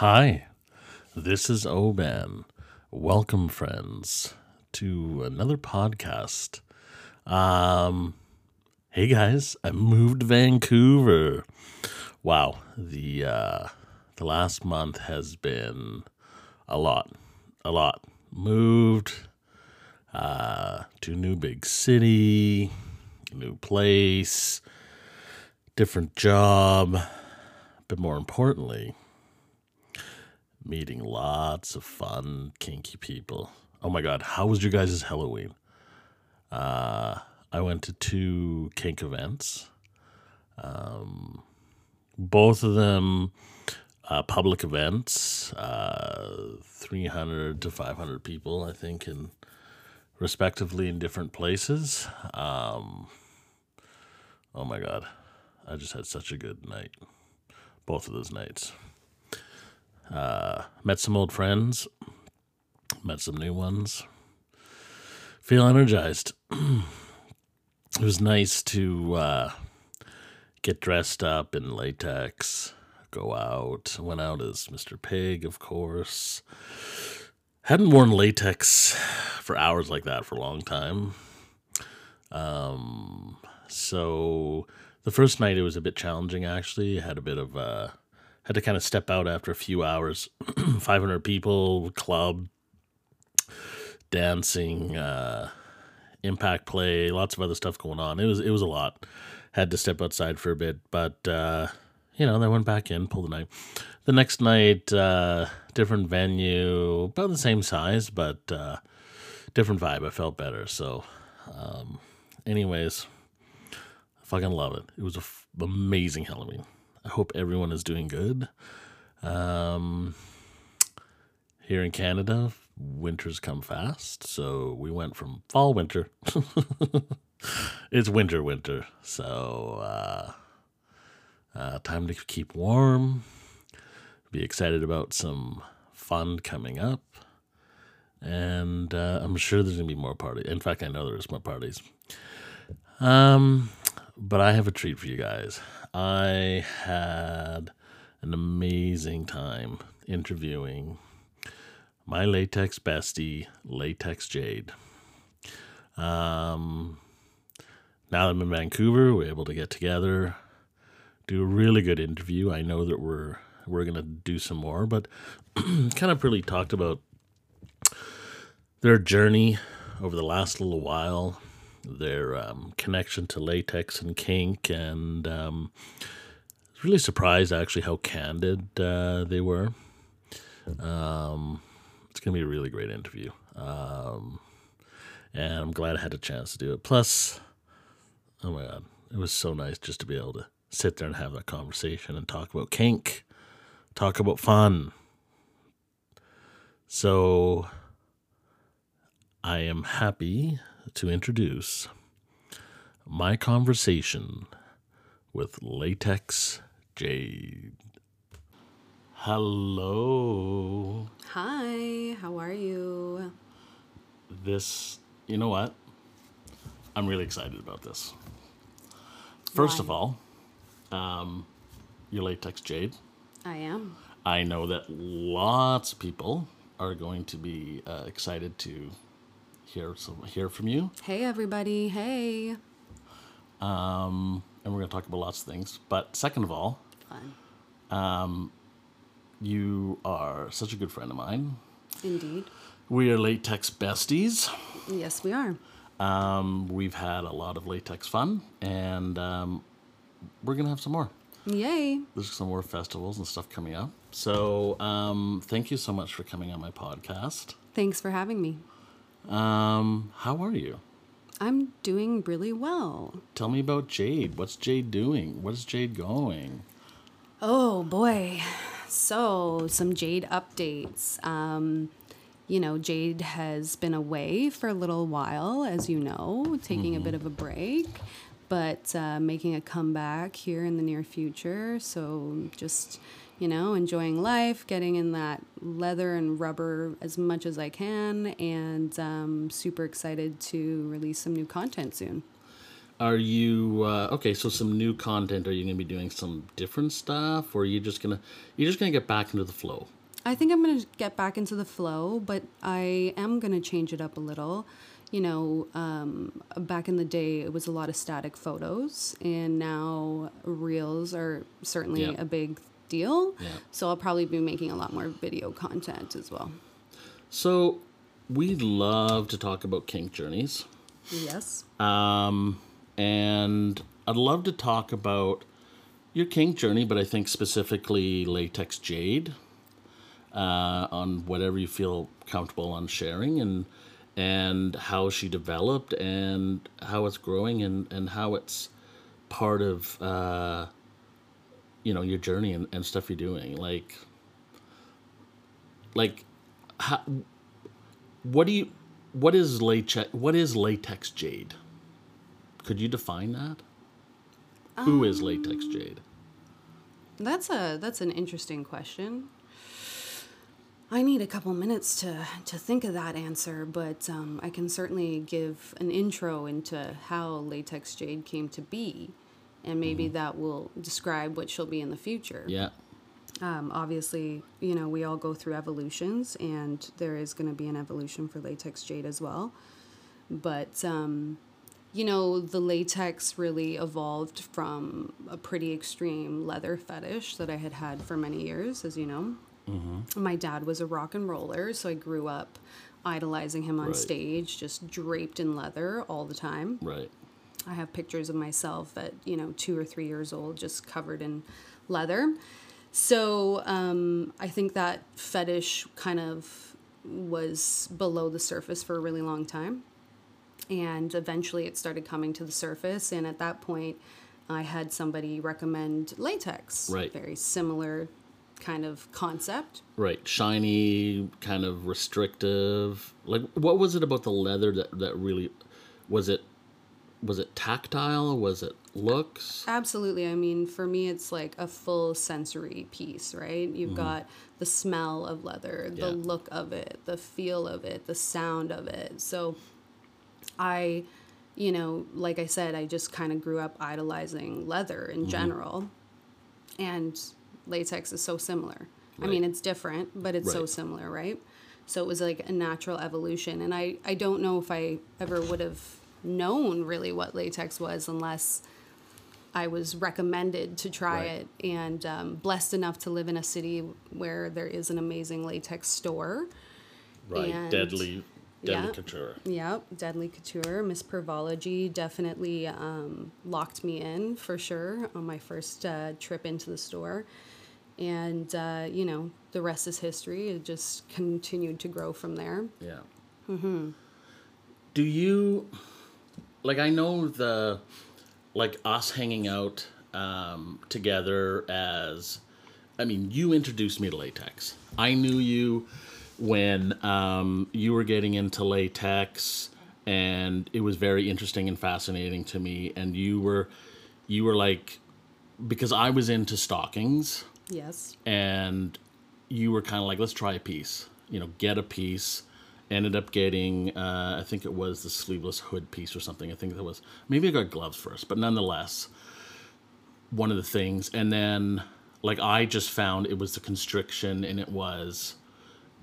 Hi, this is Oban. Welcome, friends, to another podcast. Hey guys, I moved to Vancouver. Wow, the last month has been a lot. Moved to a new big city, new place, different job, but more importantly, meeting lots of fun, kinky people. Oh my God, how was your guys' Halloween? I went to two kink events. Both of them public events, 300 to 500 people, I think, respectively in different places. Oh my God, I just had such a good night, both of those nights. Met some old friends, met some new ones, feel energized. It was nice to get dressed up in latex, go out. Went out as Mr. Pig, of course. Hadn't worn latex for hours like that for a long time. So the first night it was a bit challenging, actually. Had to kind of step out after a few hours. 500 people, club, dancing, impact play, lots of other stuff going on. It was a lot. Had to step outside for a bit, but then went back in, pulled the knife. The next night, different venue, about the same size, but different vibe. I felt better. So, anyways, I fucking love it. It was amazing Halloween. I hope everyone is doing good. Here in Canada, winters come fast, so we went from fall winter. It's winter, so time to keep warm. Be excited about some fun coming up, and I'm sure there's gonna be more parties. In fact, I know there's more parties. But I have a treat for you guys. I had an amazing time interviewing my latex bestie, Latex Jade. Now that I'm in Vancouver, we're able to get together, do a really good interview. I know that we're going to do some more, but kind of really talked about their journey over the last little while, their connection to latex and kink, and was really surprised, actually, how candid they were. It's going to be a really great interview. And I'm glad I had a chance to do it. Plus, oh my God, it was so nice just to be able to sit there and have that conversation and talk about kink, talk about fun. So I am happy to introduce my conversation with Latex Jade. Hello. Hi, how are you? You know what? I'm really excited about this. First of all, you're Latex Jade. I am. I know that lots of people are going to be excited to hear from you. Hey, everybody. Hey. And we're going to talk about lots of things. But second of all, fun. You are such a good friend of mine. Indeed. We are latex besties. Yes, we are. We've had a lot of latex fun, and we're going to have some more. Yay. There's some more festivals and stuff coming up. So thank you so much for coming on my podcast. Thanks for having me. How are you? I'm doing really well. Tell me about Jade. What's Jade doing? Where's Jade going? Oh, boy. So, some Jade updates. Jade has been away for a little while, as you know, taking a bit of a break, but making a comeback here in the near future. So just, enjoying life, getting in that leather and rubber as much as I can, and super excited to release some new content soon. Are you okay? So some new content. Are you going to be doing some different stuff, or are you just gonna get back into the flow? I think I'm gonna get back into the flow, but I am gonna change it up a little. You know, back in the day, it was a lot of static photos, and now reels are certainly a big deal. Yeah. So I'll probably be making a lot more video content as well. So we love to talk about kink journeys. Yes. And I'd love to talk about your kink journey, but I think specifically Latex Jade, on whatever you feel comfortable on sharing, and how she developed and how it's growing, and how it's part of, you know, your journey and stuff you're doing. Like, how, what is Latex Jade? Could you define that? Who is Latex Jade? That's an interesting question. I need a couple minutes to think of that answer, but I can certainly give an intro into how Latex Jade came to be, and maybe that will describe what she'll be in the future. Yeah. Obviously, you know, we all go through evolutions, and there is going to be an evolution for Latex Jade as well. But you know, the latex really evolved from a pretty extreme leather fetish that I had had for many years, as you know. Mm-hmm. My dad was a rock and roller, so I grew up idolizing him on stage, just draped in leather all the time. Right. I have pictures of myself at, you know, 2 or 3 years old, just covered in leather. So I think that fetish kind of was below the surface for a really long time. And eventually it started coming to the surface. And at that point, I had somebody recommend latex. Right. Very similar kind of concept. Right. Shiny, kind of restrictive. Like, what was it about the leather that really... Was it tactile? Was it looks? Absolutely. I mean, for me, it's like a full sensory piece, right? You've got the smell of leather, the look of it, the feel of it, the sound of it. So... I, you know, like I said, I just kind of grew up idolizing leather in general, and latex is so similar. Right. I mean, it's different, but it's so similar, right? So it was like a natural evolution, and I don't know if I ever would have known really what latex was unless I was recommended to try it, and blessed enough to live in a city where there is an amazing latex store. Right, and Deadly Couture. Yep, Deadly Couture. Miss Pervology definitely locked me in, for sure, on my first trip into the store. And, you know, the rest is history. It just continued to grow from there. Yeah. Mm-hmm. Do you... Like, I know the... Like, us hanging out together as... I mean, you introduced me to latex. I knew you... when you were getting into latex, and it was very interesting and fascinating to me, and you were like, because I was into stockings, yes, and you were kind of like, let's try a piece, you know, get a piece. Ended up getting I think it was the sleeveless hood piece or something. I think that was, maybe I got gloves first, but nonetheless, one of the things. And then, like, I just found it was the constriction, and it was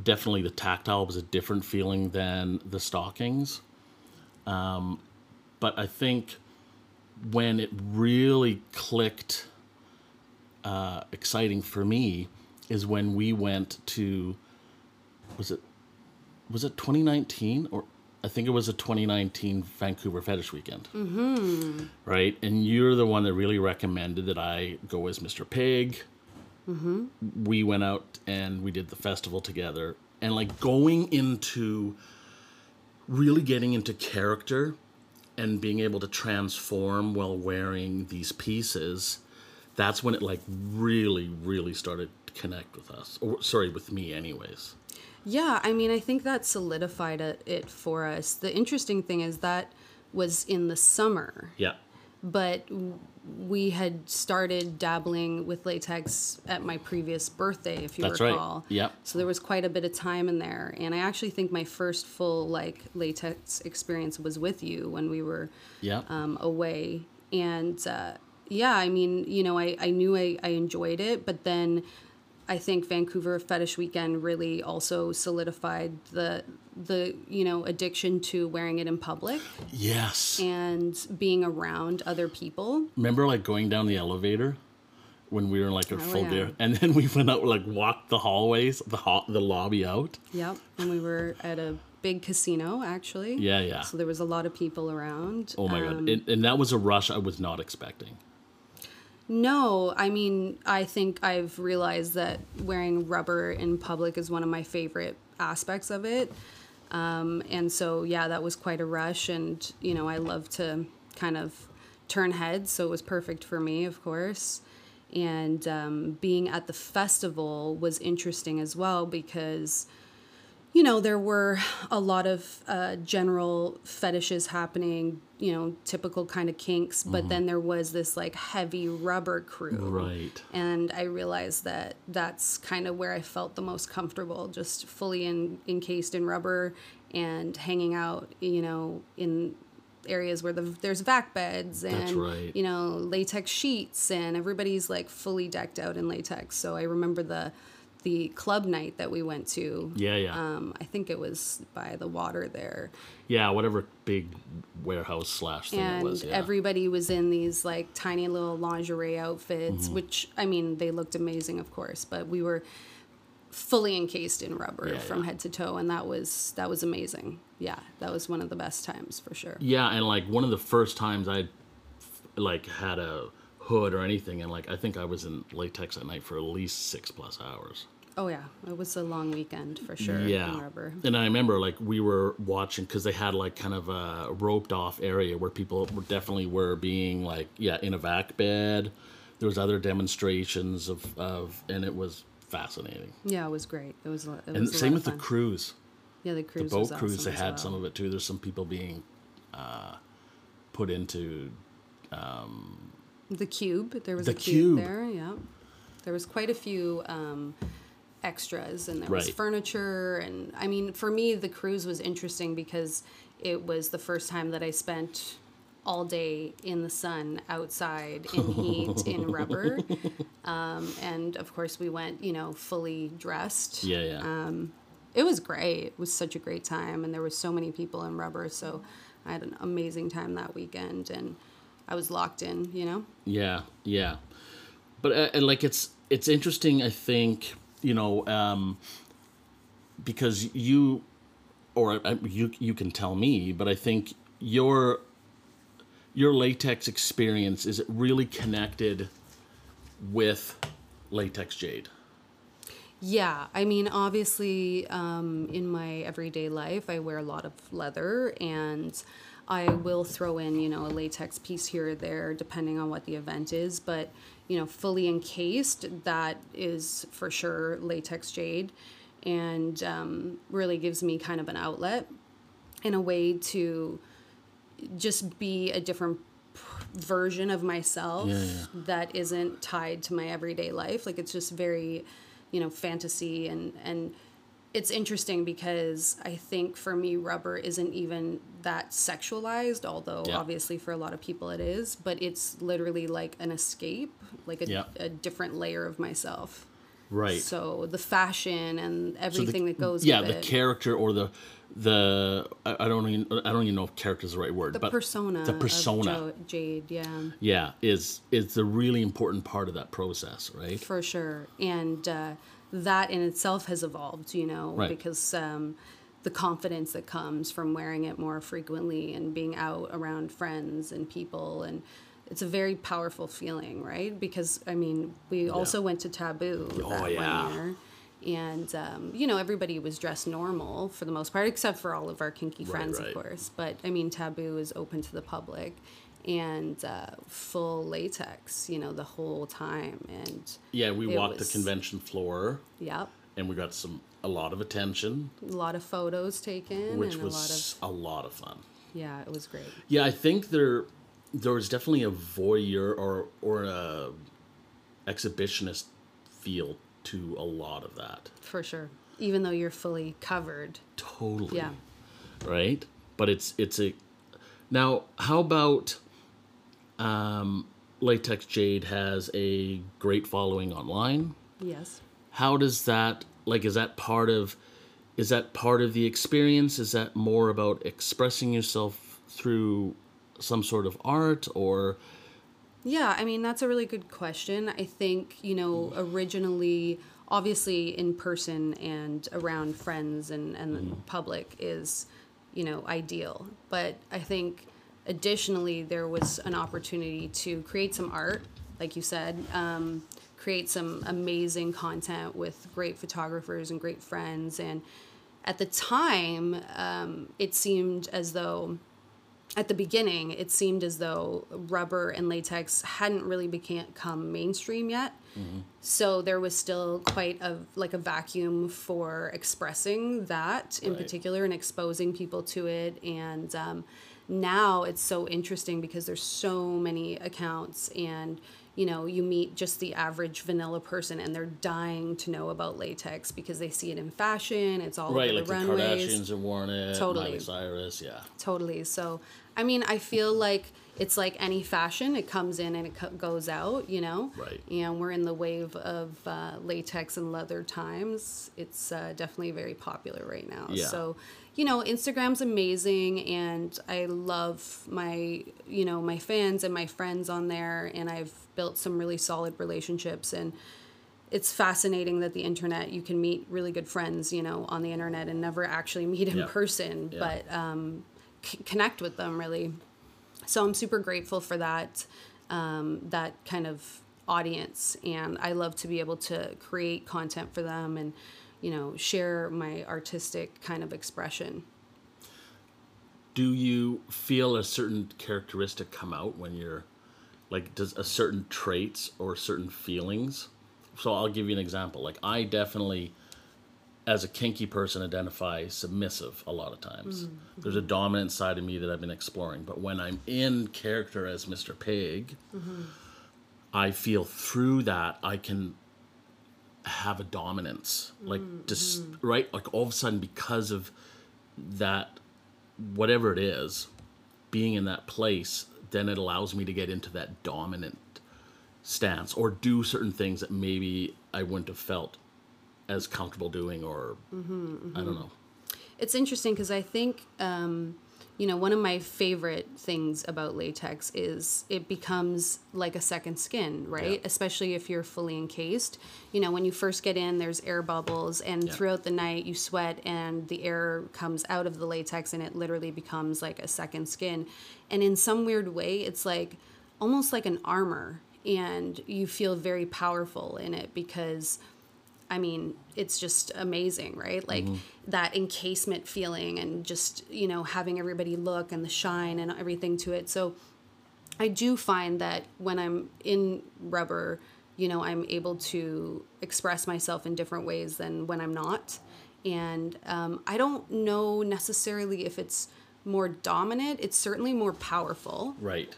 definitely the tactile was a different feeling than the stockings. But I think when it really clicked exciting for me is when we went to, was it 2019? Or I think it was a 2019 Vancouver Fetish Weekend. Mm-hmm. Right? And you're the one that really recommended that I go as Mr. Pig. Mm-hmm. We went out and we did the festival together, and like going into really getting into character and being able to transform while wearing these pieces, that's when it like really, really started to connect with us, or sorry, with me anyways. Yeah, I mean, I think that solidified it for us. The interesting thing is that was in the summer. Yeah. but we had started dabbling with latex at my previous birthday, if you recall. That's right. Yep. So there was quite a bit of time in there. And I actually think my first full like latex experience was with you when we were away. And yeah, I mean, you know, I knew I enjoyed it, but then I think Vancouver Fetish Weekend really also solidified the you know, addiction to wearing it in public. Yes. And being around other people. Remember, like, going down the elevator when we were in, like, a full day, and then we went out, like, walked the hallways, the lobby out. Yep, and we were at a big casino, actually. Yeah, yeah. So there was a lot of people around. Oh, my God. And that was a rush I was not expecting. No, I mean, I think I've realized that wearing rubber in public is one of my favorite aspects of it. And so, yeah, that was quite a rush. And, you know, I love to kind of turn heads. So it was perfect for me, of course. And being at the festival was interesting as well because, you know, there were a lot of general fetishes happening, you know, typical kind of kinks, but then there was this like heavy rubber crew. Right. And I realized that that's kind of where I felt the most comfortable, just fully encased in rubber and hanging out, you know, in areas where there's vac beds and, you know, latex sheets and everybody's like fully decked out in latex. So I remember the club night that we went to. Yeah, yeah. I think it was by the water there. Yeah, whatever big warehouse slash thing it was. And everybody was in these, like, tiny little lingerie outfits, which, I mean, they looked amazing, of course, but we were fully encased in rubber from head to toe, and that was amazing. Yeah, that was one of the best times, for sure. Yeah, and, like, one of the first times I, like, had a hood or anything, and, like, I think I was in latex at night for at least 6+ hours. Oh, yeah. It was a long weekend, for sure. Yeah. And I remember, like, we were watching, because they had, like, kind of a roped-off area where people were being, like, in a vac bed. There was other demonstrations and it was fascinating. Yeah, it was great. It was same with the cruise. Yeah, the cruise was awesome. The boat cruise, they had some of it, too. There's some people being put into... the cube. There was a cube there, yeah. There was quite a few... extras, and there was furniture, and I mean, for me, the cruise was interesting because it was the first time that I spent all day in the sun, outside, in heat, in rubber, and of course we went, you know, fully dressed. Yeah, yeah. It was great. It was such a great time, and there were so many people in rubber, so I had an amazing time that weekend, and I was locked in, you know. Yeah, yeah. But like it's interesting, I think. You know, because you can tell me, but I think your latex experience, is it really connected with Latex Jade? Yeah, I mean, obviously, in my everyday life, I wear a lot of leather, and I will throw in, you know, a latex piece here or there, depending on what the event is, but, you know, fully encased, that is for sure Latex Jade, and really gives me kind of an outlet and a way to just be a different version of myself that isn't tied to my everyday life. Like, it's just very, you know, fantasy, and it's interesting because I think for me, rubber isn't even that sexualized, although obviously for a lot of people it is, but it's literally like an escape, like a different layer of myself. Right. So the fashion and everything that goes with it. Yeah, the character, or the I don't even know if character is the right word. But the persona of Jade, yeah, is the really important part of that process, right? For sure. And that in itself has evolved, you know, because the confidence that comes from wearing it more frequently and being out around friends and people, and it's a very powerful feeling, right? Because, I mean, we also went to Taboo that 1 year, and, you know, everybody was dressed normal for the most part, except for all of our kinky friends, of course. But, I mean, Taboo is open to the public, and full latex, you know, the whole time. And yeah, we walked the convention floor. Yep. And we got a lot of attention. A lot of photos taken. Which was a lot of fun. Yeah, it was great. Yeah, I think there was definitely a voyeur or a exhibitionist feel to a lot of that. For sure. Even though you're fully covered. Totally. Yeah. Right? But it's a... Now, how about... Latex Jade has a great following online. Yes. How does that... Like, is that part of the experience? Is that more about expressing yourself through some sort of art or... Yeah, I mean, that's a really good question. I think, you know, originally, obviously in person and around friends and the public is, you know, ideal. But I think additionally, there was an opportunity to create some art, like you said, create some amazing content with great photographers and great friends. And at the time, it seemed as though... At the beginning, it seemed as though rubber and latex hadn't really become mainstream yet. Mm-hmm. So there was still quite a vacuum for expressing that in particular and exposing people to it. And now it's so interesting because there's so many accounts and, you know, you meet just the average vanilla person and they're dying to know about latex because they see it in fashion. It's all over the runways. The Kardashians have worn it. Totally. Miley Cyrus, yeah. Totally. So, I mean, I feel like it's like any fashion. It comes in and it goes out, you know? Right. And we're in the wave of latex and leather times. It's definitely very popular right now. Yeah. So, you know, Instagram's amazing and I love my, you know, my fans and my friends on there and I've built some really solid relationships and it's fascinating that the internet, you can meet really good friends, you know, on the internet and never actually meet in person, but connect with them really. So I'm super grateful for that, that kind of audience. And I love to be able to create content for them and, you know, share my artistic kind of expression. Do you feel a certain characteristic come out when you're, like, does a certain traits or certain feelings? So I'll give you an example. Like, I definitely, as a kinky person, identify submissive a lot of times. Mm-hmm. There's a dominant side of me that I've been exploring. But when I'm in character as Mr. Pig, mm-hmm. I feel through that I can... have a dominance, like just right, like all of a sudden because of that, whatever it is, being in that place, then it allows me to get into that dominant stance or do certain things that maybe I wouldn't have felt as comfortable doing, or I don't know. It's interesting because I think you know, one of my favorite things about latex is it becomes like a second skin, right? Yeah. Especially if you're fully encased. You know, when you first get in, there's air bubbles, and throughout the night you sweat, and the air comes out of the latex, and it literally becomes like a second skin. And in some weird way, it's like almost like an armor, and you feel very powerful in it because... I mean, it's just amazing, right? Like that encasement feeling and just, you know, having everybody look and the shine and everything to it. So I do find that when I'm in rubber, you know, I'm able to express myself in different ways than when I'm not. And I don't know necessarily if it's more dominant. It's certainly more powerful. Right.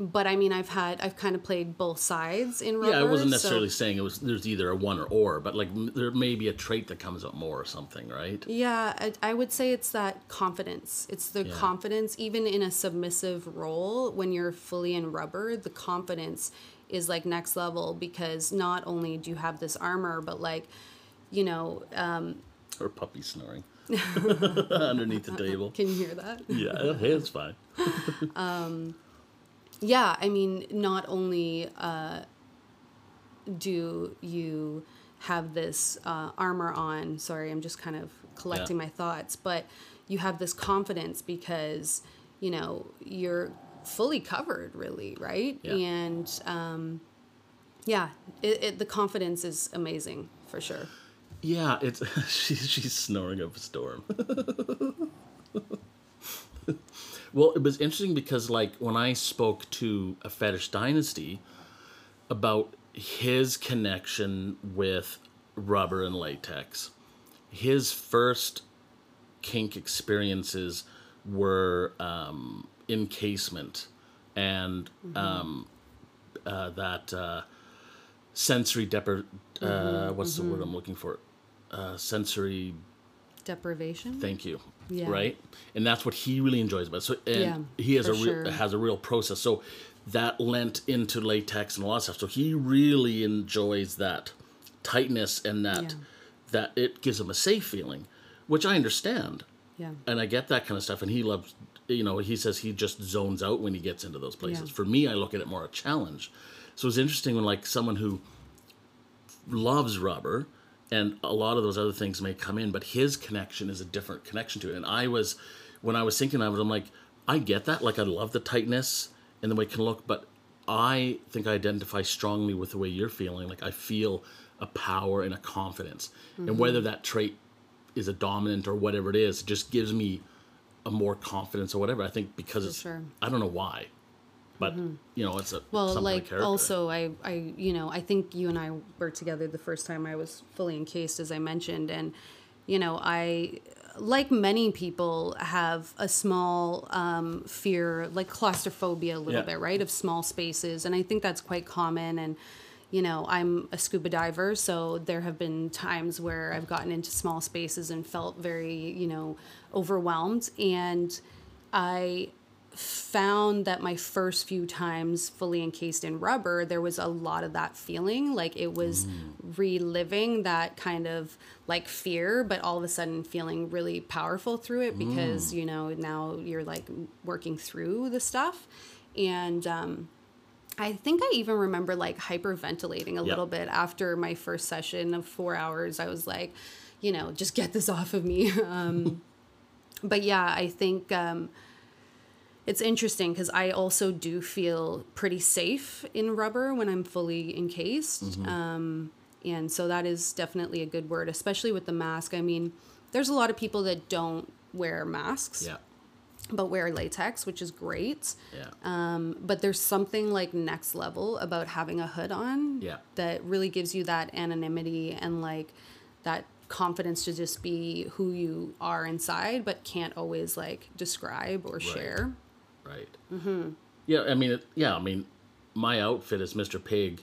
But I mean, I've kind of played both sides in rubber. Yeah, I wasn't necessarily saying it was. There's either a one or, but like there may be a trait that comes up more or something, right? Yeah, I would say it's that confidence. It's the confidence, even in a submissive role, when you're fully in rubber, the confidence is like next level because not only do you have this armor, but like, you know. Or puppy snoring underneath the table. Can you hear that? Yeah, hey, it's fine. Yeah, I mean, not only do you have this armor on, sorry, I'm just kind of collecting my thoughts, but you have this confidence because, you know, you're fully covered, really, right? Yeah. And, yeah, the confidence is amazing, for sure. Yeah, it's she's snoring up a storm. Well, it was interesting because, like, when I spoke to a Fetish Dynasty about his connection with rubber and latex, his first kink experiences were encasement and that sensory what's the word I'm looking for? Sensory deprivation. Thank you. Yeah. Right? And that's what he really enjoys about it. So he has a real process. So that lent into latex and a lot of stuff. So he really enjoys that tightness and that it gives him a safe feeling, which I understand. Yeah. And I get that kind of stuff. And he loves, he says he just zones out when he gets into those places. Yeah. For me, I look at it more a challenge. So it's interesting when like someone who loves rubber and a lot of those other things may come in, but his connection is a different connection to it. And when I was thinking of it, I'm like, I get that. Like I love the tightness and the way it can look, but I think I identify strongly with the way you're feeling. Like I feel a power and a confidence. Mm-hmm. And whether that trait is a dominant or whatever it is, it just gives me a more confidence or whatever. I think because I don't know why, but it's a, well, like also I think you and I were together the first time I was fully encased, as I mentioned. And, I, like many people, have a small fear, like claustrophobia a little bit, right? Of small spaces. And I think that's quite common. And, I'm a scuba diver, so there have been times where I've gotten into small spaces and felt very, overwhelmed. And I found that my first few times fully encased in rubber, there was a lot of that feeling. Like it was reliving that kind of like fear, but all of a sudden feeling really powerful through it because, now you're like working through the stuff. And, I think I even remember like hyperventilating a little bit after my first session of 4 hours. I was like, just get this off of me. But yeah, I think it's interesting because I also do feel pretty safe in rubber when I'm fully encased. And so that is definitely a good word, especially with the mask. I mean, there's a lot of people that don't wear masks. Yeah. But wear latex, which is great. Yeah. But there's something like next level about having a hood on that really gives you that anonymity and like that confidence to just be who you are inside, but can't always like describe or share. Right. Mm-hmm. Yeah. I mean, my outfit as Mr. Pig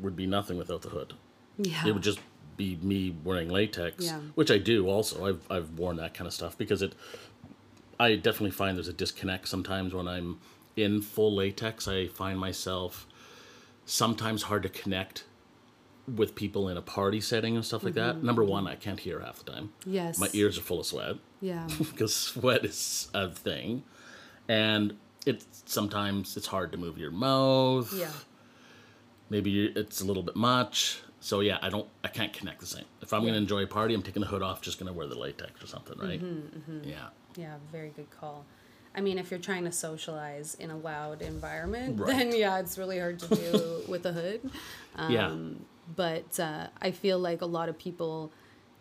would be nothing without the hood. Yeah. It would just be me wearing latex, which I do also. I've worn that kind of stuff because I definitely find there's a disconnect sometimes when I'm in full latex. I find myself sometimes hard to connect with people in a party setting and stuff like that. Number one, I can't hear half the time. Yes. My ears are full of sweat. Yeah. Because sweat is a thing. And sometimes it's hard to move your mouth. Yeah. Maybe it's a little bit much. So yeah, I can't connect the same. If I'm going to enjoy a party, I'm taking the hood off, just going to wear the latex or something, right? Yeah. Yeah, very good call. I mean, if you're trying to socialize in a loud environment, then it's really hard to do with a hood. But I feel like a lot of people,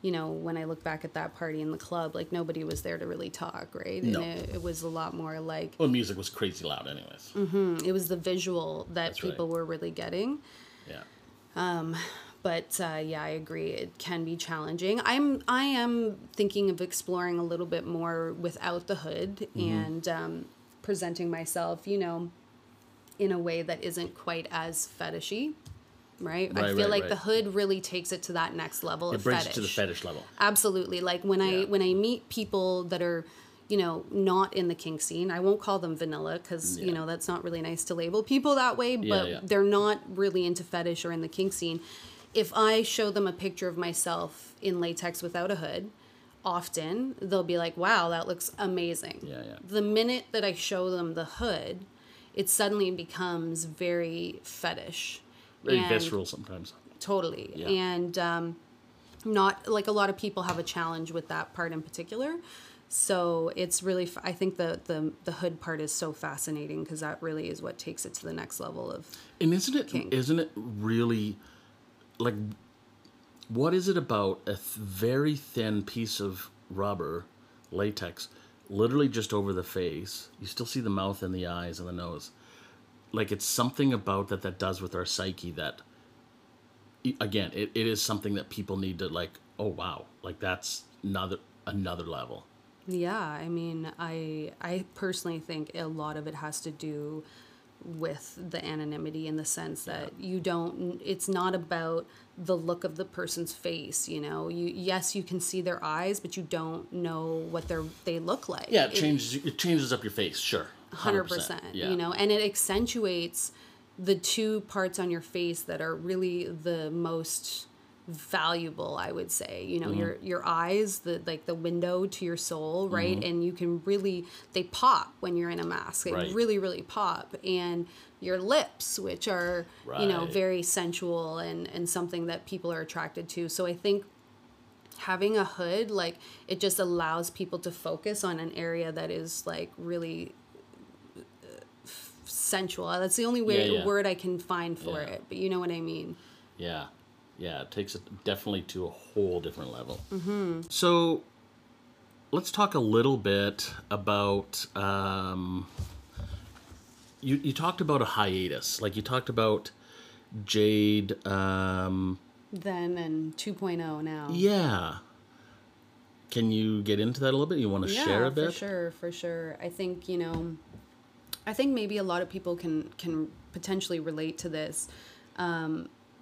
when I look back at that party in the club, like nobody was there to really talk, right? No. And it was a lot more like... Well, music was crazy loud anyways. It was the visual that people were really getting. Yeah. But, I agree. It can be challenging. I am thinking of exploring a little bit more without the hood and, presenting myself, in a way that isn't quite as fetishy, right? I feel like the hood really takes it to that next level of fetish. It brings it to the fetish level. Absolutely. Like when I meet people that are, not in the kink scene. I won't call them vanilla because, that's not really nice to label people that way, but they're not really into fetish or in the kink scene. If I show them a picture of myself in latex without a hood, often they'll be like, wow, that looks amazing. Yeah. The minute that I show them the hood, it suddenly becomes very fetish. Very visceral sometimes. Totally. Yeah. And not like a lot of people have a challenge with that part in particular. So it's really, I think the hood part is so fascinating because that really is what takes it to the next level of And isn't it really... Like, what is it about a very thin piece of rubber, latex, literally just over the face? You still see the mouth and the eyes and the nose. Like, it's something about that does with our psyche that, again, it is something that people need to, like, oh, wow. Like, that's another level. Yeah, I mean, I personally think a lot of it has to do with the anonymity, in the sense that you don't, it's not about the look of the person's face, you know. Yes, you can see their eyes, but you don't know what they look like. Yeah, it changes up your face, sure. 100%, yeah. You know, and it accentuates the two parts on your face that are really the most valuable, I would say, you know, mm-hmm. your eyes, the window to your soul, right? Mm-hmm. And you can really, they pop when you're in a mask. They right. really, really pop. And your lips, which are, right. you know, very sensual and something that people are attracted to. So I think having a hood, like, it just allows people to focus on an area that is, like, really sensual. That's the only word I can find for it. But you know what I mean? Yeah. Yeah, it takes it definitely to a whole different level. Mm-hmm. So let's talk a little bit about, you talked about a hiatus. Like, you talked about Jade. Then and 2.0 now. Yeah. Can you get into that a little bit? You want to share a bit? Yeah, for sure. I think, you know, maybe a lot of people can potentially relate to this.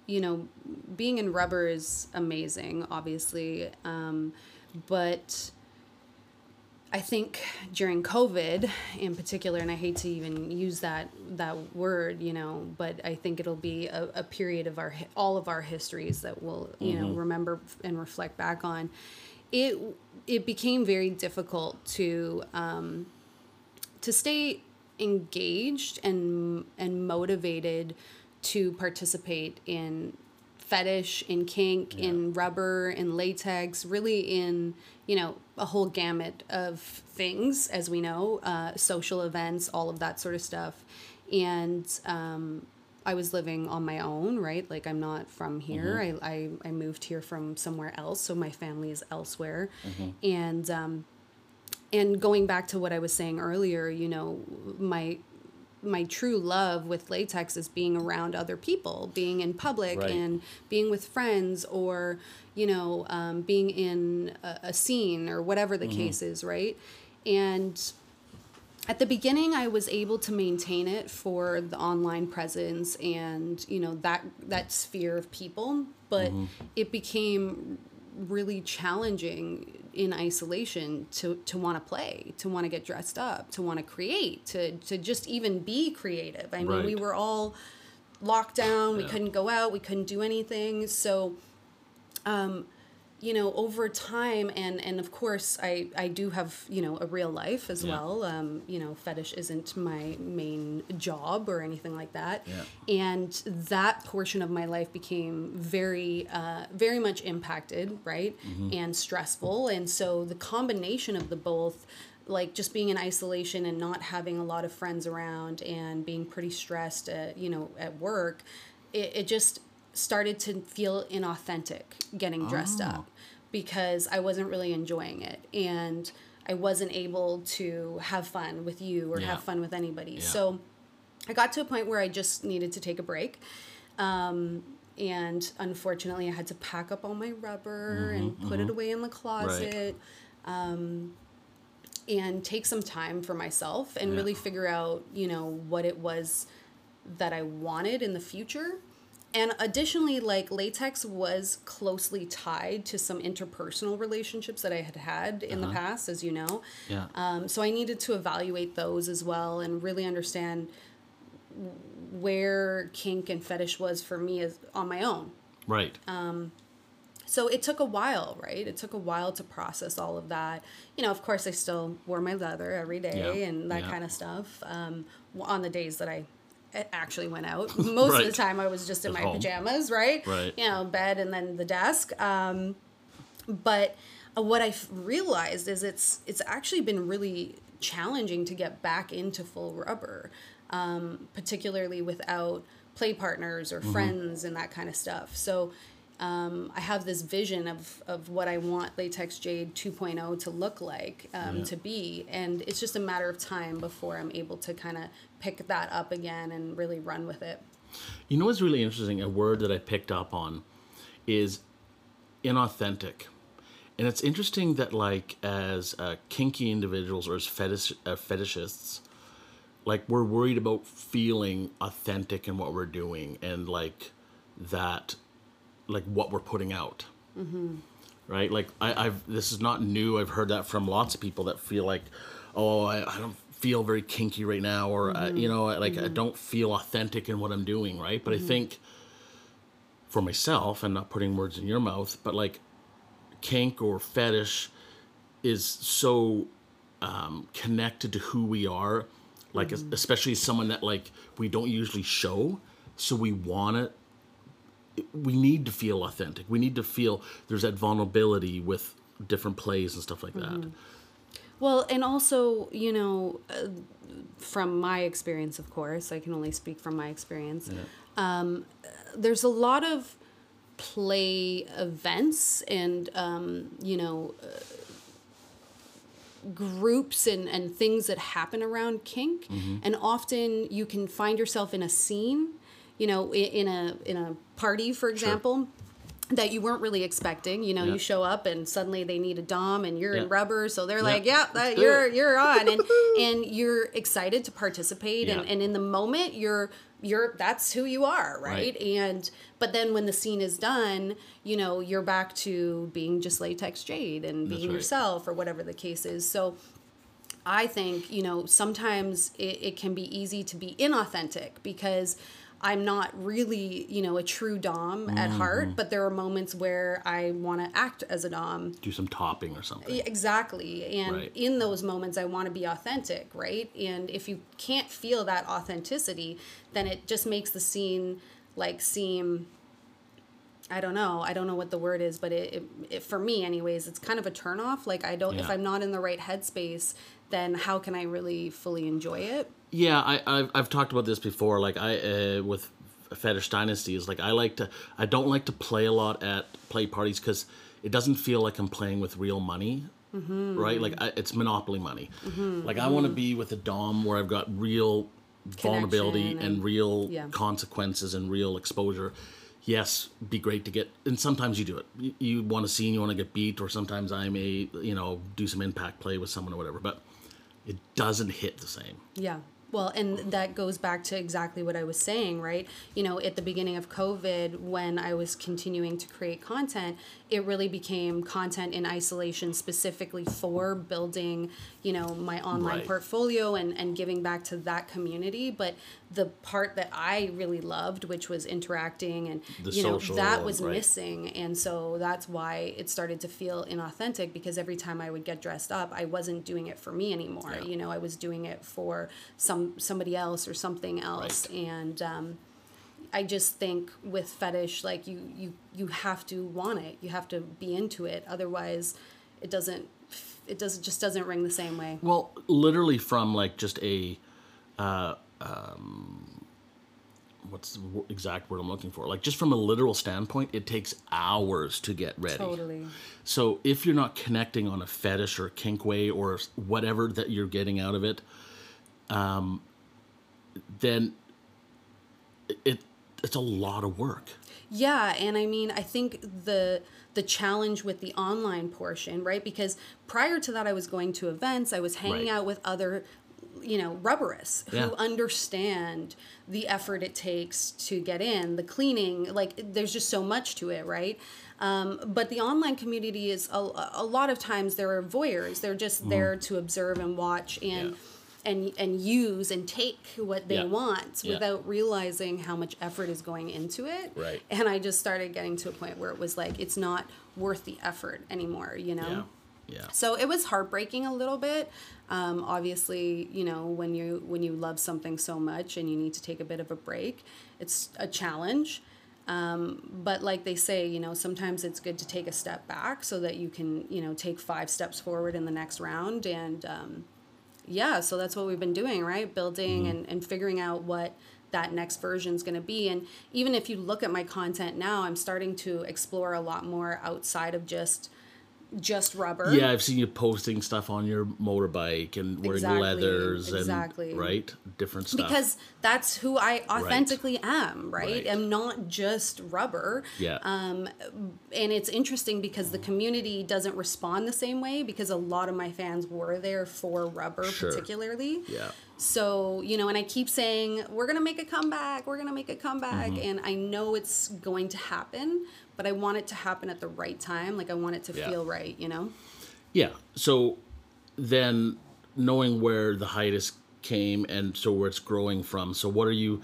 You know, being in rubber is amazing, obviously. But I think during COVID in particular, and I hate to even use that word, you know, but I think it'll be a period of all of our histories that we'll, you mm-hmm. know, remember and reflect back on. It became very difficult to stay engaged and motivated to participate in fetish, in kink, in rubber, in latex, really in, you know, a whole gamut of things, as we know, social events, all of that sort of stuff. And I was living on my own, right? Like, I'm not from here. Mm-hmm. I moved here from somewhere else, so my family is elsewhere. Mm-hmm. And going back to what I was saying earlier, you know, my true love with latex is being around other people, being in public right. and being with friends, or, you know, being in a scene or whatever the mm-hmm. case is, right? And at the beginning, I was able to maintain it for the online presence and, you know, that sphere of people, but mm-hmm. it became really challenging in isolation to want to play, to want to get dressed up, to want to create, to just even be creative. I mean, right. we were all locked down. We couldn't go out. We couldn't do anything. So, you know, over time, and of course, I do have, you know, a real life as well. You know, fetish isn't my main job or anything like that. Yeah. And that portion of my life became very, very much impacted, right? Mm-hmm. And stressful. And so the combination of the both, like just being in isolation and not having a lot of friends around and being pretty stressed, you know, at work, it just started to feel inauthentic getting dressed up, because I wasn't really enjoying it and I wasn't able to have fun with you or have fun with anybody. Yeah. So I got to a point where I just needed to take a break. And unfortunately I had to pack up all my rubber mm-hmm, and put mm-hmm. it away in the closet. Right. And take some time for myself and really figure out, you know, what it was that I wanted in the future. And additionally, like, latex was closely tied to some interpersonal relationships that I had had in the past, as you know. Yeah. So I needed to evaluate those as well and really understand where kink and fetish was for me on my own. Right. So it took a while, right? It took a while to process all of that. You know, of course, I still wore my leather every day and that kind of stuff on the days that I actually went out. Most right. of the time I was just in my pajamas, right? Right. You know, bed and then the desk. But what I realized is it's actually been really challenging to get back into full rubber, particularly without play partners or friends mm-hmm. and that kind of stuff. So I have this vision of what I want Latex Jade 2.0 to look like, to be, and it's just a matter of time before I'm able to kind of pick that up again and really run with it. You know what's really interesting, a word that I picked up on is inauthentic. And it's interesting that, like, as kinky individuals or as fetishists, like, we're worried about feeling authentic in what we're doing and, like, that, like, what we're putting out. Mm-hmm. Right? Like, I've this is not new. I've heard that from lots of people that feel like, oh, I don't feel very kinky right now, or, mm-hmm. You know, like, mm-hmm. I don't feel authentic in what I'm doing, right? But mm-hmm. I think for myself, and not putting words in your mouth, but, like, kink or fetish is so connected to who we are, like, mm-hmm. especially someone that, like, we don't usually show, so we want it. We need to feel authentic. We need to feel there's that vulnerability with different plays and stuff like that. Mm-hmm. Well, and also, you know, from my experience, of course, I can only speak from my experience. Yeah. There's a lot of play events and, you know, groups and things that happen around kink. Mm-hmm. And often you can find yourself in a scene, you know, in a party, for example, sure. that you weren't really expecting. You know, yeah. you show up and suddenly they need a dom and you're yeah. in rubber. So they're yeah. like, yeah, that, you're on. And you're excited to participate. Yeah. And in the moment, you're that's who you are, right? And but then when the scene is done, you know, you're back to being just Latex Jade and being right. yourself or whatever the case is. So I think, you know, sometimes it can be easy to be inauthentic because I'm not really, you know, a true dom mm-hmm. at heart, but there are moments where I want to act as a dom. Do some topping or something. Exactly. And right. in those moments, I want to be authentic, right? And if you can't feel that authenticity, then it just makes the scene, like, seem, I don't know what the word is, but it for me anyways, it's kind of a turnoff. Like, I don't, yeah. if I'm not in the right headspace, then how can I really fully enjoy it? Yeah, I've talked about this before. Like, I with Fetish Dynasty is like I don't like to play a lot at play parties because it doesn't feel like I'm playing with real money, mm-hmm. right? Like it's Monopoly money. Mm-hmm. Like I want to be with a dom where I've got real connection vulnerability and real yeah. consequences and real exposure. Yes, be great to get, and sometimes you do it. You want to see and you want to get beat, or sometimes I may, you know, do some impact play with someone or whatever, but it doesn't hit the same. Yeah. Well, and that goes back to exactly what I was saying, right? You know, at the beginning of COVID, when I was continuing to create content, it really became content in isolation specifically for building, you know, my online right. portfolio and giving back to that community. But the part that I really loved, which was interacting and, the you know, that was right. missing. And so that's why it started to feel inauthentic because every time I would get dressed up, I wasn't doing it for me anymore. Yeah. You know, I was doing it for somebody else or something else. Right. And I just think with fetish, like you have to want it. You have to be into it. Otherwise it just doesn't ring the same way. Well, literally from like just a, what's the exact word I'm looking for? Like just from a literal standpoint, it takes hours to get ready. Totally. So if you're not connecting on a fetish or kink way or whatever that you're getting out of it, then it's a lot of work. Yeah, and I mean, I think the challenge with the online portion, right? Because prior to that, I was going to events, I was hanging right. out with other, you know, rubberists yeah. who understand the effort it takes to get in, the cleaning, like there's just so much to it, right? But the online community is a lot of times there are voyeurs. They're just mm-hmm. there to observe and watch and... Yeah. And use and take what they yeah. want without yeah. realizing how much effort is going into it. Right. And I just started getting to a point where it was like, it's not worth the effort anymore, you know? Yeah. yeah. So it was heartbreaking a little bit. Obviously, you know, when you love something so much and you need to take a bit of a break, it's a challenge. But like they say, you know, sometimes it's good to take a step back so that you can, you know, take 5 steps forward in the next round and, yeah, so that's what we've been doing, right? Building mm-hmm. and figuring out what that next version is going to be. And even if you look at my content now, I'm starting to explore a lot more outside of just just rubber. Yeah, I've seen you posting stuff on your motorbike and wearing leathers and right, different stuff. Because that's who I authentically am, right? I'm not just rubber. Yeah. And it's interesting because the community doesn't respond the same way, because a lot of my fans were there for rubber particularly. Yeah. So, you know, and I keep saying, we're going to make a comeback, we're going to make a comeback. Mm-hmm. And I know it's going to happen, but I want it to happen at the right time. Like, I want it to feel right, you know? Yeah. So then knowing where the hiatus came and so where it's growing from, so what are you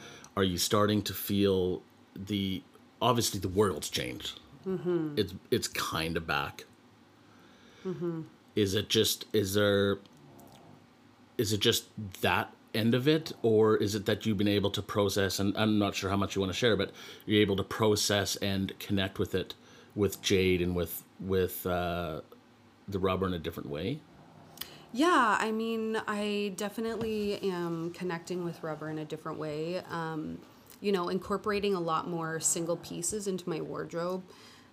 starting to feel the, obviously the world's changed. Mm-hmm. It's kind of back. Mm-hmm. Is it just, is it just that end of it, or is it that you've been able to process, and I'm not sure how much you want to share, but you're able to process and connect with it, with Jade and with the rubber in a different way? Yeah, I mean, I definitely am connecting with rubber in a different way. You know, incorporating a lot more single pieces into my wardrobe.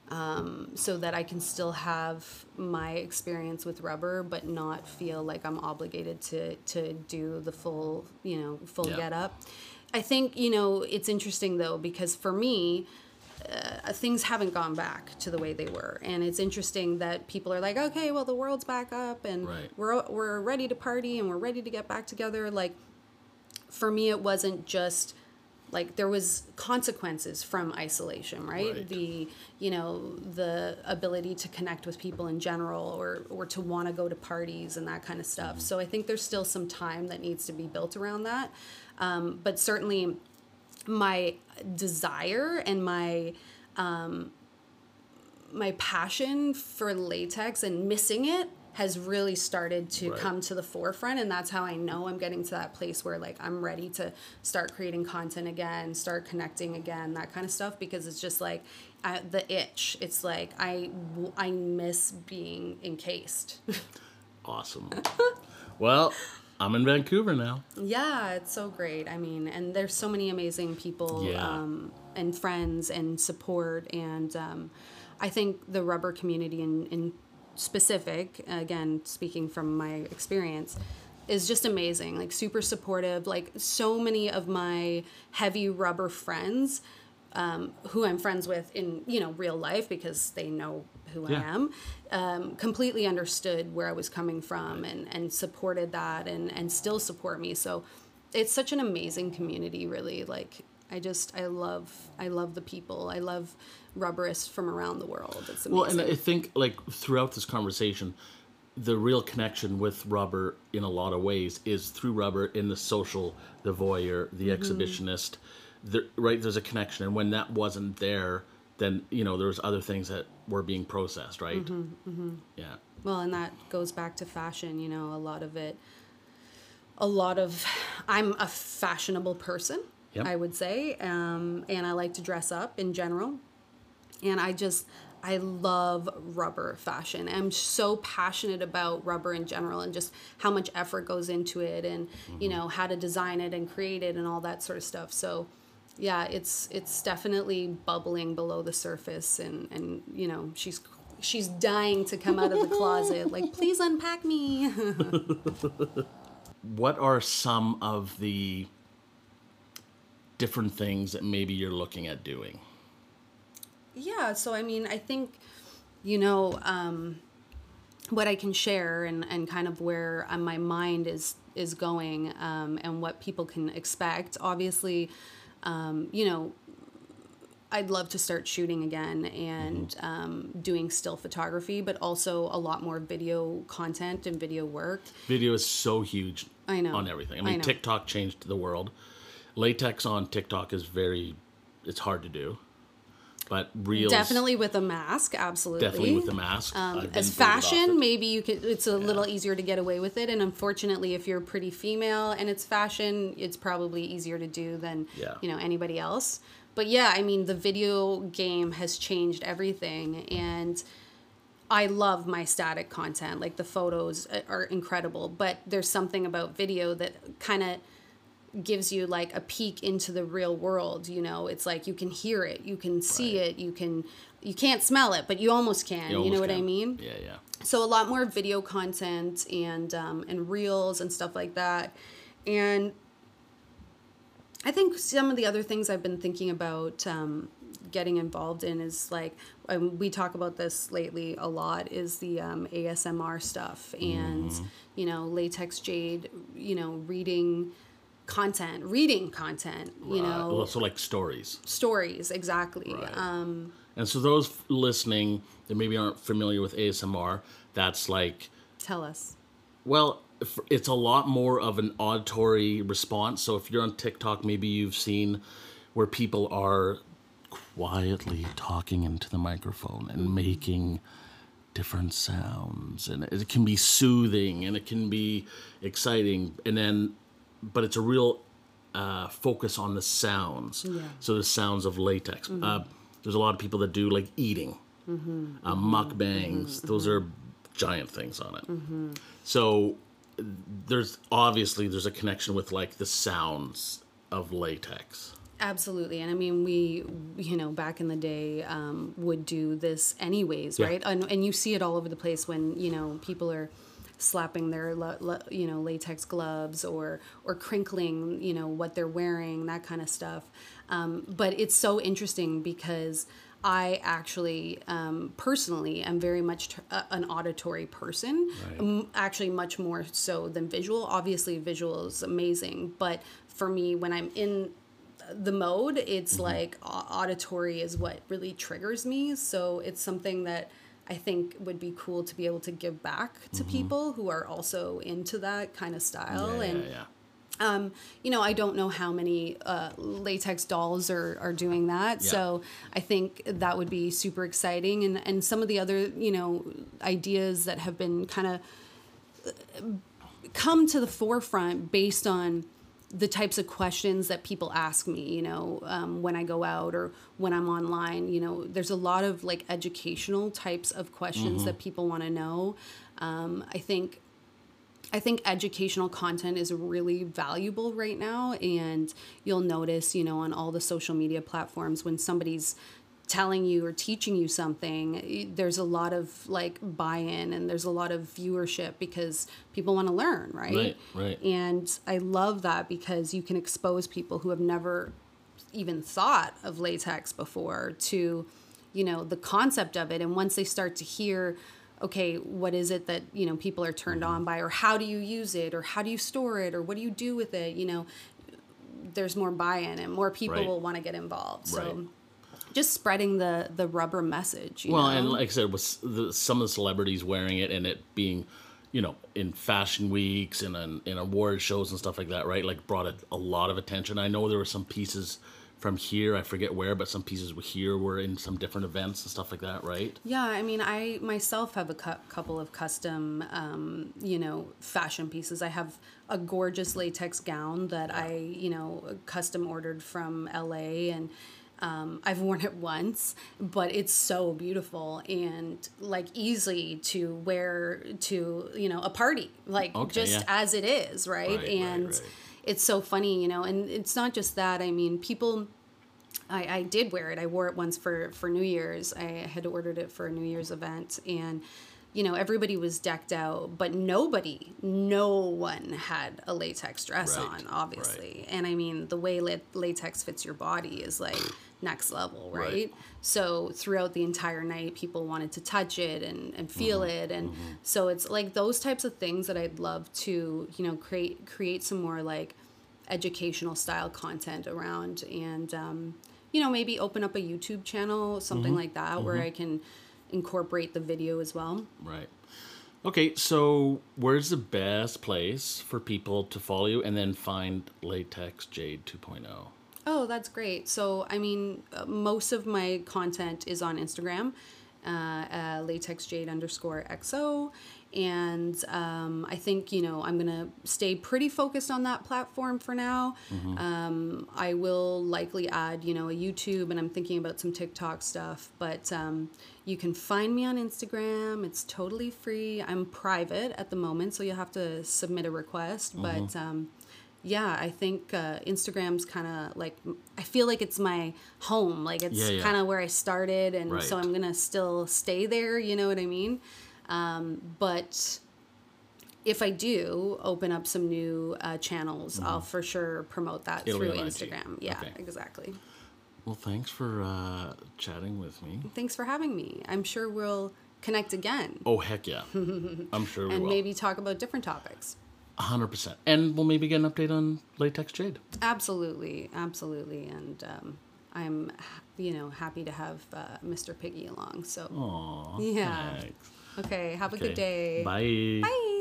So that I can still have my experience with rubber, but not feel like I'm obligated to do the full, you know, full get up. I think, you know, it's interesting though, because for me, things haven't gone back to the way they were. And it's interesting that people are like, okay, well, the world's back up and we're ready to party and we're ready to get back together. Like, for me, it wasn't just, like, there was consequences from isolation, right? The, you know, the ability to connect with people in general, or to want to go to parties and that kind of stuff. Mm-hmm. So I think there's still some time that needs to be built around that. But certainly my desire and my my passion for latex and missing it has really started to come to the forefront. And that's how I know I'm getting to that place where, like, I'm ready to start creating content again, start connecting again, that kind of stuff. Because it's just like the itch. It's like, I miss being encased. Awesome. Well, I'm in Vancouver now. Yeah, it's so great. I mean, and there's so many amazing people and friends and support. And I think the rubber community in specific, again, speaking from my experience, is just amazing. Like, super supportive. Like, so many of my heavy rubber friends, who I'm friends with in, you know, real life, because they know who I am, completely understood where I was coming from and supported that and still support me. So it's such an amazing community, really. Like, I love the people. I love rubberists from around the world. It's amazing. Well, and I think, like, throughout this conversation, the real connection with rubber in a lot of ways is through rubber, in the social, the voyeur, the exhibitionist, there's a connection. And when that wasn't there, then, you know, there was other things that were being processed, right? Mm-hmm, mm-hmm. Yeah. Well, and that goes back to fashion, you know, I'm a fashionable person. Yep. I would say, and I like to dress up in general, and I love rubber fashion. I'm so passionate about rubber in general, and just how much effort goes into it, and you know, how to design it and create it and all that sort of stuff. So yeah, it's definitely bubbling below the surface, and you know, she's dying to come out of the closet, like, please unpack me. What are some of the different things that maybe you're looking at doing? Yeah, so I mean, I think, you know, what I can share and kind of where my mind is going, and what people can expect. Obviously, you know, I'd love to start shooting again and doing still photography, but also a lot more video content and video work. Video is so huge on everything. I mean, TikTok changed the world. Latex on TikTok is it's hard to do, but reels. Definitely with a mask, absolutely. Definitely with a mask. As fashion, maybe you could, it's a little easier to get away with it. And unfortunately, if you're pretty female and it's fashion, it's probably easier to do than, you know, anybody else. But yeah, I mean, the video game has changed everything, and I love my static content. Like, the photos are incredible, but there's something about video that kind of gives you like a peek into the real world, you know. It's like you can hear it, you can see it, you can't smell it, but you almost can. You know what I mean? Yeah, yeah. So a lot more video content and reels and stuff like that. And I think some of the other things I've been thinking about getting involved in is like, and we talk about this lately a lot, is the ASMR stuff and, you know, Latex Jade, you know, reading content, you know. Well, so like stories. Exactly. Right. And so those listening that maybe aren't familiar with ASMR, that's like... Tell us. Well, it's a lot more of an auditory response. So if you're on TikTok, maybe you've seen where people are quietly talking into the microphone and making different sounds. And it can be soothing and it can be exciting. And then, but it's a real focus on the sounds. Yeah. So the sounds of latex. Mm-hmm. There's a lot of people that do like eating, mukbangs. Those are giant things on it. Mm-hmm. So there's a connection with like the sounds of latex. Absolutely. And I mean, we, you know, back in the day would do this anyways, right? And you see it all over the place when, you know, people are slapping their, you know, latex gloves or crinkling, you know, what they're wearing, that kind of stuff. But it's so interesting because I actually, personally, am very much an auditory person, right. Actually much more so than visual. Obviously, visual is amazing. But for me, when I'm in the mode, it's like auditory is what really triggers me. So it's something that I think would be cool to be able to give back to people who are also into that kind of style. You know, I don't know how many latex dolls are doing that. Yeah. So I think that would be super exciting. And some of the other, you know, ideas that have been kind of come to the forefront based on the types of questions that people ask me, you know, when I go out or when I'm online, you know, there's a lot of like educational types of questions that people want to know. I think educational content is really valuable right now. And you'll notice, you know, on all the social media platforms, when somebody's telling you or teaching you something, there's a lot of like buy-in and there's a lot of viewership because people want to learn, right? Right. And I love that because you can expose people who have never even thought of latex before to, you know, the concept of it. And once they start to hear, okay, what is it that, you know, people are turned on by, or how do you use it, or how do you store it, or what do you do with it, you know, there's more buy-in and more people will want to get involved. So just spreading the rubber message. You know? And like I said, with some of the celebrities wearing it and it being, you know, in fashion weeks and in award shows and stuff like that, right? Like brought a lot of attention. I know there were some pieces from here, I forget where, but some pieces were in some different events and stuff like that, right? Yeah, I mean, I myself have a couple of custom, you know, fashion pieces. I have a gorgeous latex gown that I, you know, custom ordered from LA, and I've worn it once, but it's so beautiful and like easy to wear to, you know, a party, like as it is, right? Right. It's so funny, you know, and it's not just that. I mean, people, I did wear it. I wore it once for New Year's. I had ordered it for a New Year's event, and, you know, everybody was decked out, but no one had a latex dress on, obviously. And I mean, the way latex fits your body is like next level, right? So throughout the entire night, people wanted to touch it and feel it. And so it's like those types of things that I'd love to, you know, create some more like educational style content around, and, you know, maybe open up a YouTube channel, something like that, where I can incorporate the video as well. Right. Okay, so where's the best place for people to follow you and then find Latex Jade 2.0? Oh, that's great. So, I mean, most of my content is on Instagram, latexjade_XO. And I think, you know, I'm going to stay pretty focused on that platform for now. I will likely add, you know, a YouTube, and I'm thinking about some TikTok stuff. But you can find me on Instagram. It's totally free. I'm private at the moment, so you'll have to submit a request. But... yeah, I think Instagram's kind of like, I feel like it's my home. Like it's kind of where I started. And so I'm going to still stay there. You know what I mean? But if I do open up some new channels, I'll for sure promote that through Instagram. Yeah, exactly. Well, thanks for chatting with me. Thanks for having me. I'm sure we'll connect again. Oh, heck yeah. I'm sure we will. And maybe talk about different topics. 100%. And we'll maybe get an update on Latex Jade. Absolutely. Absolutely. And I'm, you know, happy to have Mr. Piggy along. So, aww, yeah. Thanks. Okay. Have a good day. Bye. Bye.